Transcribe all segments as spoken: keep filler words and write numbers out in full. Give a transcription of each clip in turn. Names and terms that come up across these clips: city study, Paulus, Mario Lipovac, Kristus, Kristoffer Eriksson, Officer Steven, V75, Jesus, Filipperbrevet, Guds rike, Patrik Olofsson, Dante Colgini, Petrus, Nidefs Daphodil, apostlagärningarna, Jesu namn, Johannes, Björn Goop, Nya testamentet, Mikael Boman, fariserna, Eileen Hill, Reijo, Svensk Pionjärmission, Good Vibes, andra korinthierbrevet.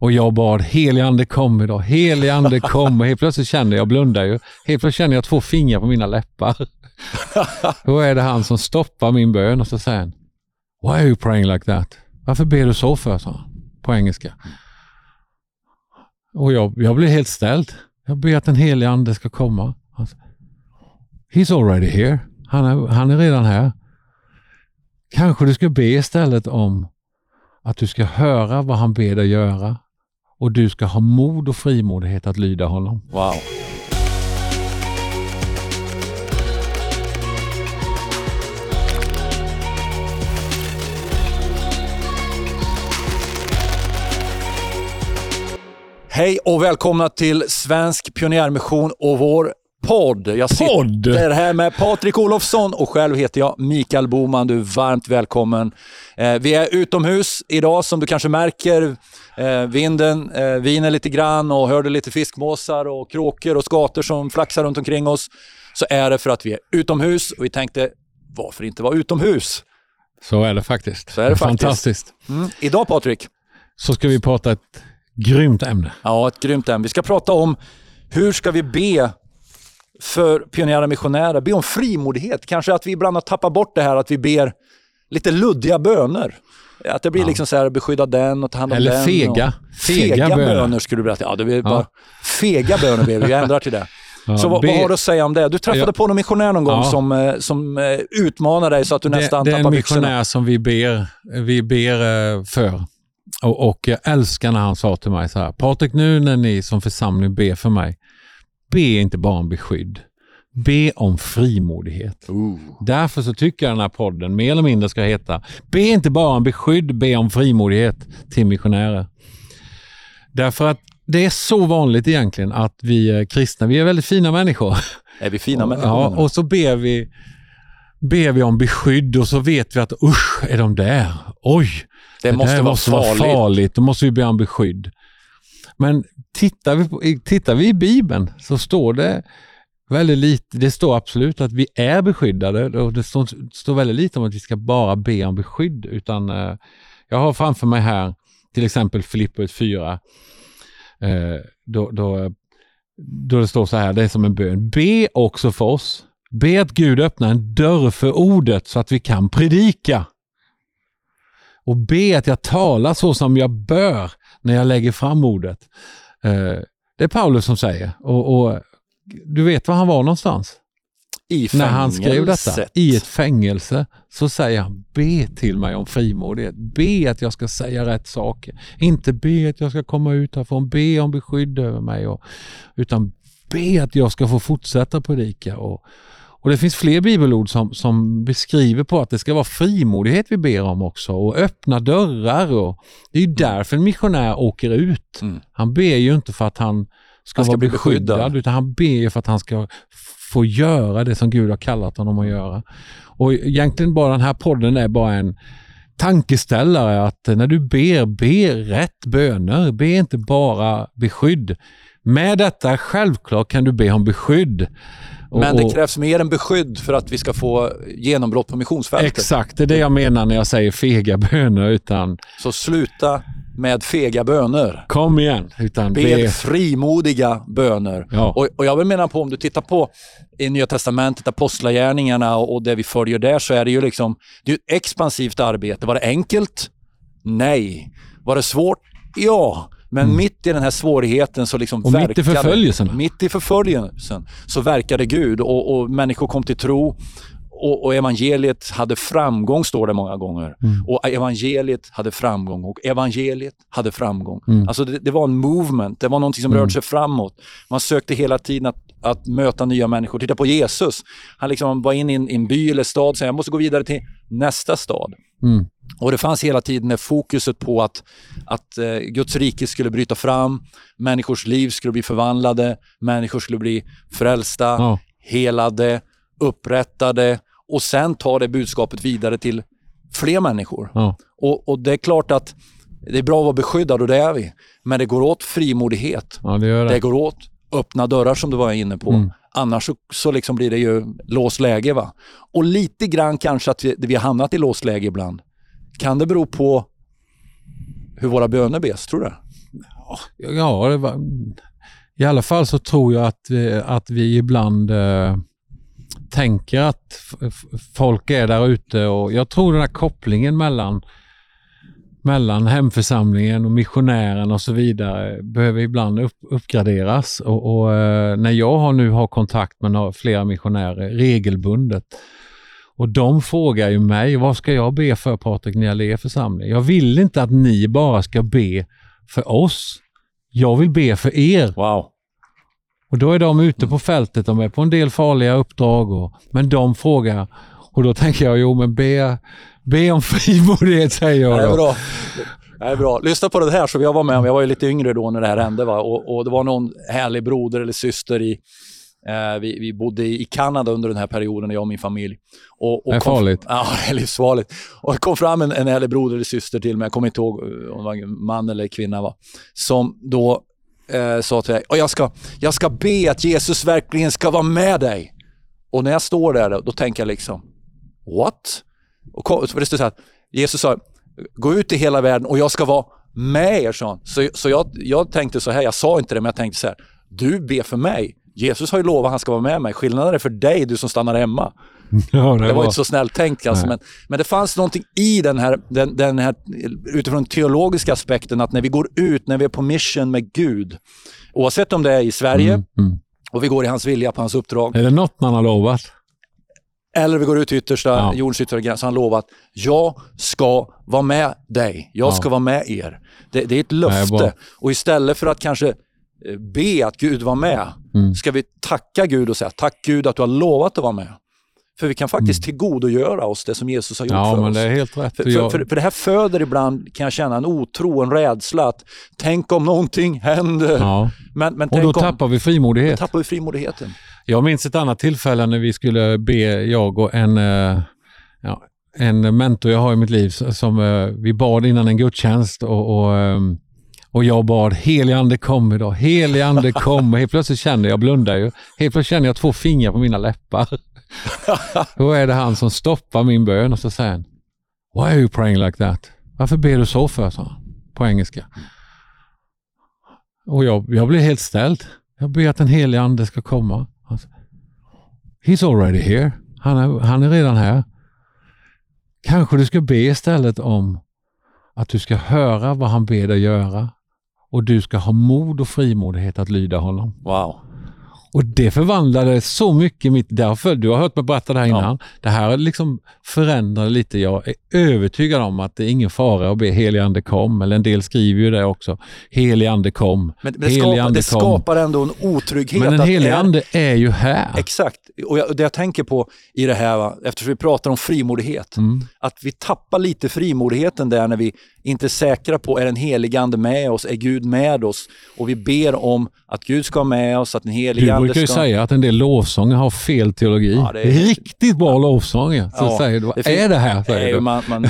Och jag bad, helig ande kom idag, helig ande kom. Och helt plötsligt kände jag, blundar ju, helt plötsligt kände jag två fingrar på mina läppar. Då är det han som stoppar min bön och så säger han, why are you praying like that? Varför ber du så för, sa han, på engelska. Och jag, jag blev helt ställd. Jag ber att den helige ande ska komma. Han sa, he's already here. Han är, han är redan här. Kanske du ska be istället om att du ska höra vad han ber dig göra och du ska ha mod och frimodighet att lyda honom. Wow. Hej och välkomna till Svensk Pionjärmission och vår podd. Jag sitter här med Patrik Olofsson och själv heter jag Mikael Boman. Du är varmt välkommen. Eh, vi är utomhus idag som du kanske märker. Eh, vinden eh, viner lite grann och hörde lite fiskmåsar och kråkor och skator som flaxar runt omkring oss. Så är det för att vi är utomhus och vi tänkte, varför inte vara utomhus? Så är det faktiskt. Så är det faktiskt. Fantastiskt. Mm. Idag Patrik, så ska vi prata ett grymt ämne. Ja, ett grymt ämne. Vi ska prata om hur ska vi be för pionjärer och missionärer, be om frimodighet. Kanske att vi ibland har tappat bort det här att vi ber lite luddiga böner. Att det blir ja. liksom så här, beskydda den och ta hand om eller den. Eller fega. Fega, fega böner. böner skulle du berätta. Ja, det blir bara ja. fega böner ber vi. Jag ändrar till det. Ja, så vad, be... vad har du att säga om det? Du träffade jag... på någon missionär någon gång ja. som, som utmanade dig så att du nästan tappade byxorna. Det är en missionär som vi ber, vi ber för. Och, och jag älskar när han sa till mig så här, Patrik, nu när ni som församling ber för mig, be inte bara om beskydd. Be om frimodighet. Ooh. Därför så tycker jag den här podden mer eller mindre ska heta be inte bara om beskydd, be om frimodighet till missionärer. Därför att det är så vanligt egentligen att vi är kristna, vi är väldigt fina människor. Är vi fina människor? Ja, och så ber vi, ber vi om beskydd och så vet vi att usch, är de där? Oj, det, det måste, vara, måste farligt. vara farligt. Då måste vi be om beskydd. Men tittar vi, på, tittar vi i Bibeln så står det väldigt lite, det står absolut att vi är beskyddade och det står, står väldigt lite om att vi ska bara be om beskydd, utan eh, jag har framför mig här till exempel Filipperbrevet fyra eh, då, då, då det står så här, det är som en bön, be också för oss, be att Gud öppnar en dörr för ordet så att vi kan predika. Och be att jag talar så som jag bör när jag lägger fram ordet. Eh, det är Paulus som säger. Och, och du vet var han var någonstans? I fängelset. När han skrev detta. I ett fängelse så säger han, be till mig om frimodighet. Be att jag ska säga rätt saker. Inte be att jag ska komma ut härifrån. Be om beskydd över mig. Och, utan be att jag ska få fortsätta predika. Och, Och det finns fler bibelord som, som beskriver på att det ska vara frimodighet vi ber om också. Och öppna dörrar. Och det är ju därför en missionär åker ut. Mm. Han ber ju inte för att han ska, han ska vara bli beskyddad. beskyddad. Utan han ber ju för att han ska få göra det som Gud har kallat honom att göra. Och egentligen bara den här podden är bara en tankeställare. Att när du ber, be rätt böner. Be inte bara beskydd. Med detta självklart kan du be om beskydd. Men det krävs mer än beskydd för att vi ska få genombrott på missionsfältet. Exakt, det är det jag menar när jag säger fega böner. Utan... Så sluta med fega böner. Kom igen. Utan be be... frimodiga böner. Ja. Och, och jag vill mena på, om du tittar på i Nya testamentet, apostlagärningarna och, och det vi följer där, så är det ju liksom, det är ett expansivt arbete. Var det enkelt? Nej. Var det svårt? Ja. Men mm. mitt i den här svårigheten så liksom och verkade, mitt i förföljelsen. Mitt i förföljelsen så verkade Gud och, och människor kom till tro och, och evangeliet hade framgång, står det många gånger. Mm. Och evangeliet hade framgång och evangeliet hade framgång. Mm. Alltså det, det var en movement, det var någonting som mm. rörde sig framåt. Man sökte hela tiden att, att möta nya människor. Titta på Jesus. Han liksom var in i en, en by eller stad och sa, jag måste gå vidare till nästa stad. Mm. Och det fanns hela tiden fokuset på att, att eh, Guds rike skulle bryta fram, människors liv skulle bli förvandlade, människor skulle bli frälsta, ja. helade, upprättade och sen ta det budskapet vidare till fler människor. Ja. Och, och det är klart att det är bra att vara beskyddad och det är vi, men det går åt frimodighet. Ja, det gör det. Det går åt öppna dörrar som du var inne på. Mm. Annars så, så liksom blir det ju låsläge, va? Och lite grann kanske att vi, vi har hamnat i låsläge ibland. Kan det bero på hur våra böner bes, tror du? ja, det var, i alla fall så tror jag att, att vi ibland eh, tänker att f- folk är där ute, och jag tror den här kopplingen mellan mellan hemförsamlingen och missionären och så vidare behöver ibland upp, uppgraderas och, och eh, när jag har nu har kontakt med flera missionärer regelbundet, och de frågar ju mig, vad ska jag be för, Patrik, när jag leder församling? Jag vill inte att ni bara ska be för oss. Jag vill be för er. Wow. Och då är de ute på fältet, de är på en del farliga uppdrag. Och, men de frågar, och då tänker jag, jo men be, be om frimodighet, säger jag. Det är bra. Det är bra. Lyssna på det här som jag var med om. Jag var ju lite yngre då när det här hände. Va? Och, och det var någon härlig broder eller syster i... Eh, vi, vi bodde i Kanada under den här perioden, jag och min familj. Och, och det är farligt. Kom, ja, det är livsfarligt. Och det kom fram en, en äldre broder eller syster till mig, jag kommer inte ihåg om det var en man eller en kvinna, va? Som då eh, sa till mig, jag ska, jag ska be att Jesus verkligen ska vara med dig. Och när jag står där, då, då tänker jag liksom, what? Och kom, det stod så här, Jesus sa, gå ut i hela världen och jag ska vara med er. Så, så jag, jag tänkte så här, jag sa inte det, men jag tänkte så här, du ber för mig. Jesus har ju lovat att han ska vara med mig. Skillnaden är för dig, du som stannar hemma. Ja, det, det var, var inte så snällt tänkt. Alltså, men, men det fanns någonting i den här, den, den här, utifrån den teologiska aspekten, att när vi går ut, när vi är på mission med Gud, oavsett om det är i Sverige, mm, mm. och vi går i hans vilja på hans uppdrag. Är det något man har lovat? Eller vi går ut yttersta, ja. jordens yttersta gräns, han lovat, jag ska vara med dig. Jag ja. ska vara med er. Det, det är ett löfte. Nej, bara... Och istället för att kanske be att Gud var med, mm. ska vi tacka Gud och säga, tack Gud att du har lovat att vara med. För vi kan faktiskt mm. tillgodogöra oss det som Jesus har gjort ja, för men oss. Det är helt rätt. För, för, för, för det här föder ibland, kan jag känna, en otro, en rädsla att tänk om någonting händer. Ja. Men, men och då om, tappar vi frimodighet. Då tappar vi frimodigheten. Jag minns ett annat tillfälle när vi skulle be, jag och en... Ja, en mentor jag har i mitt liv, som vi bad innan en gudstjänst, och... och Och jag bad, helig ande kom idag, helig ande kom. Och helt plötsligt kände jag, blundar ju, helt plötsligt kände jag två fingrar på mina läppar. Då är det han som stoppar min bön och så säger han, why are you praying like that? Varför ber du så för, sa han, på engelska. Och jag, jag blev helt ställd. Jag ber att en helig ande ska komma. Alltså, he's already here. Han är, han är redan här. Kanske du ska be istället om att du ska höra vad han ber dig göra. Och du ska ha mod och frimodighet att lyda honom. Wow. Och det förvandlade så mycket mitt... Därför, du har hört mig berätta det här innan. Ja. Det här liksom förändrade lite. Jag är övertygad om att det är ingen fara att be helig ande kom. Eller en del skriver ju det också. Helig ande kom. Men det, skapar, ande det kom. skapar ändå en otrygghet. Men en helig ande är ju här. Exakt. Och jag, det jag tänker på i det här, va, eftersom vi pratar om frimodighet. Mm. Att vi tappar lite frimodigheten där när vi inte är säkra på, är den helig ande med oss? Är Gud med oss? Och vi ber om att Gud ska med oss, att den helig ande... Du brukar ju säga att en del lovsånger har fel teologi. Ja, det är... Riktigt bra ja. lovsånger. Så ja, säger du, vad är det här? Säger du. Man, man,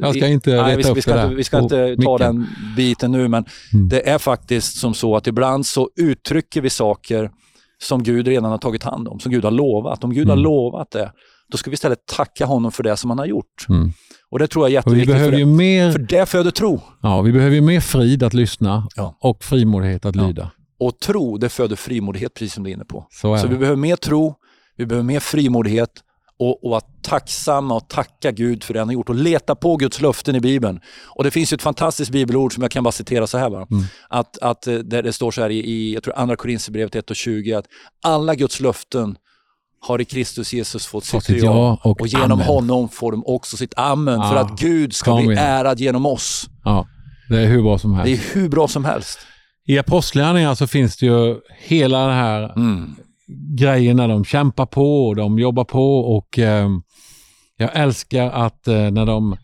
jag ska inte reta nej, vi, upp vi ska det inte, Vi ska inte och ta mycket. den biten nu, men mm. det är faktiskt som så att ibland så uttrycker vi saker som Gud redan har tagit hand om, som Gud har lovat. Om Gud mm. har lovat det, då ska vi istället tacka honom för det som han har gjort. Mm. Och det tror jag är jätteviktigt. Vi behöver för, ju det. Mer... för det föder tro. Ja, vi behöver ju mer frid att lyssna ja. och frimodighet att ja. lyda. Och tro, det föder frimodighet, precis som du är inne på. Så, är så vi behöver mer tro, vi behöver mer frimodighet och, och vara tacksamma och tacka Gud för det han har gjort. Och leta på Guds löften i Bibeln. Och det finns ju ett fantastiskt bibelord som jag kan bara citera så här. Bara. Mm. Att, att där det står så här i, i jag tror andra korinthierbrevet ett och tjugo, att alla Guds löften har i Kristus Jesus fått sitt, sitt ja och, och genom amen. honom får de också sitt amen. Ja. För att Gud ska Kom bli igen. ärad genom oss. Ja, det är hur bra som helst. Det är hur bra som helst. I apostlagärningarna så finns det ju hela den här mm. grejen när de kämpar på och de jobbar på, och eh, jag älskar att eh, när de,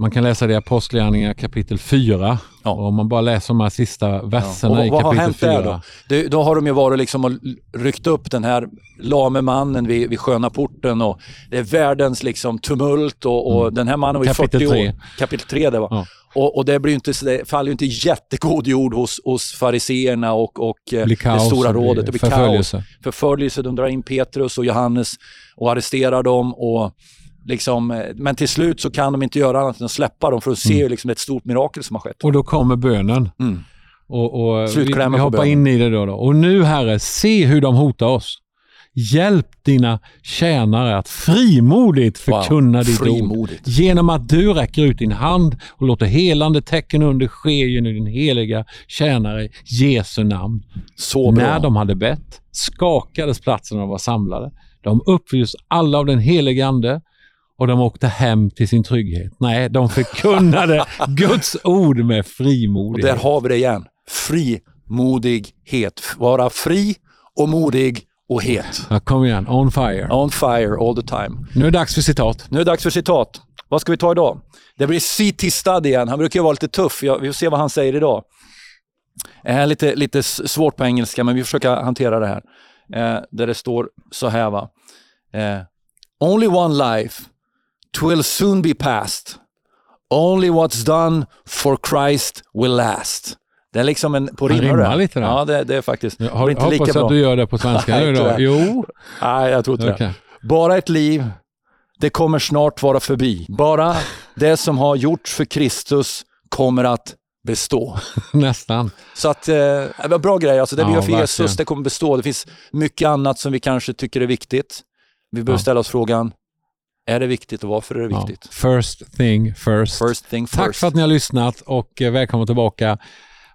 man kan läsa det i apostlagärningarna kapitel fyra, ja. och om man bara läser de här sista verserna ja. och, i kapitel fyra. Då? Det, då har de ju varit liksom och ryckt upp den här lame mannen vid, vid sköna porten, och det är världens liksom tumult, och, och mm. den här mannen var ju kapitel fyrtio tre. år. Kapitel tre det var. Ja. Och, och det, blir inte, det faller ju inte jättegod jord hos, hos fariserna och, och det stora rådet. Det blir förföljelse. kaos. Förföljelse. De drar in Petrus och Johannes och arresterar dem, och liksom, men till slut så kan de inte göra annat än att släppa dem, för att se mm. liksom ett stort mirakel som har skett. Och då kommer bönen. Mm. Och, och vi, vi hoppar bönen. in i det då, då. Och nu, Herre, se hur de hotar oss. Hjälp dina tjänare att frimodigt förkunna wow, ditt frimodigt. ord. Genom att du räcker ut din hand och låter helande tecken under ske genom din heliga tjänare Jesu namn. Så bra. När de hade bett skakades platsen och var samlade. De uppfylldes alla av den helige ande och de åkte hem till sin trygghet. Nej, de förkunnade Guds ord med frimodighet. Och där har vi det igen. Frimodighet. Vara fri och modig. Och het. Ja, kom igen. On fire. On fire all the time. Nu är det dags för citat. Nu är det dags för citat. Vad ska vi ta idag? Det blir city study igen. Han brukar ju vara lite tuff. Jag, vi får se vad han säger idag. Eh, lite, lite svårt på engelska, men vi försöker hantera det här. Eh, där det står så här, va. Eh, Only one life will soon be past. Only what's done for Christ will last. Det är liksom en på rimmar lite där. Ja, det, det är faktiskt. Jag har, inte hoppas lika att bra. Du gör det på svenska nu då. Jo. Nej, jag tror inte okay. det. Bara ett liv, det kommer snart vara förbi. Bara det som har gjorts för Kristus kommer att bestå. Nästan. Så att, eh, bra grej. Alltså, det vi ja, gör för verkligen. Jesus, det kommer bestå. Det finns mycket annat som vi kanske tycker är viktigt. Vi behöver ja. ställa oss frågan, är det viktigt och varför är det viktigt? Ja. First thing first. First thing first. Tack för att ni har lyssnat och välkomna tillbaka.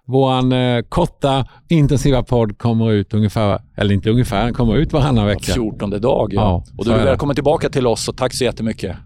Vår eh, korta, intensiva podd kommer ut ungefär, eller inte ungefär, den kommer ut varannan vecka. fjortonde dag, ja. ja och du är välkommen tillbaka till oss och tack så jättemycket.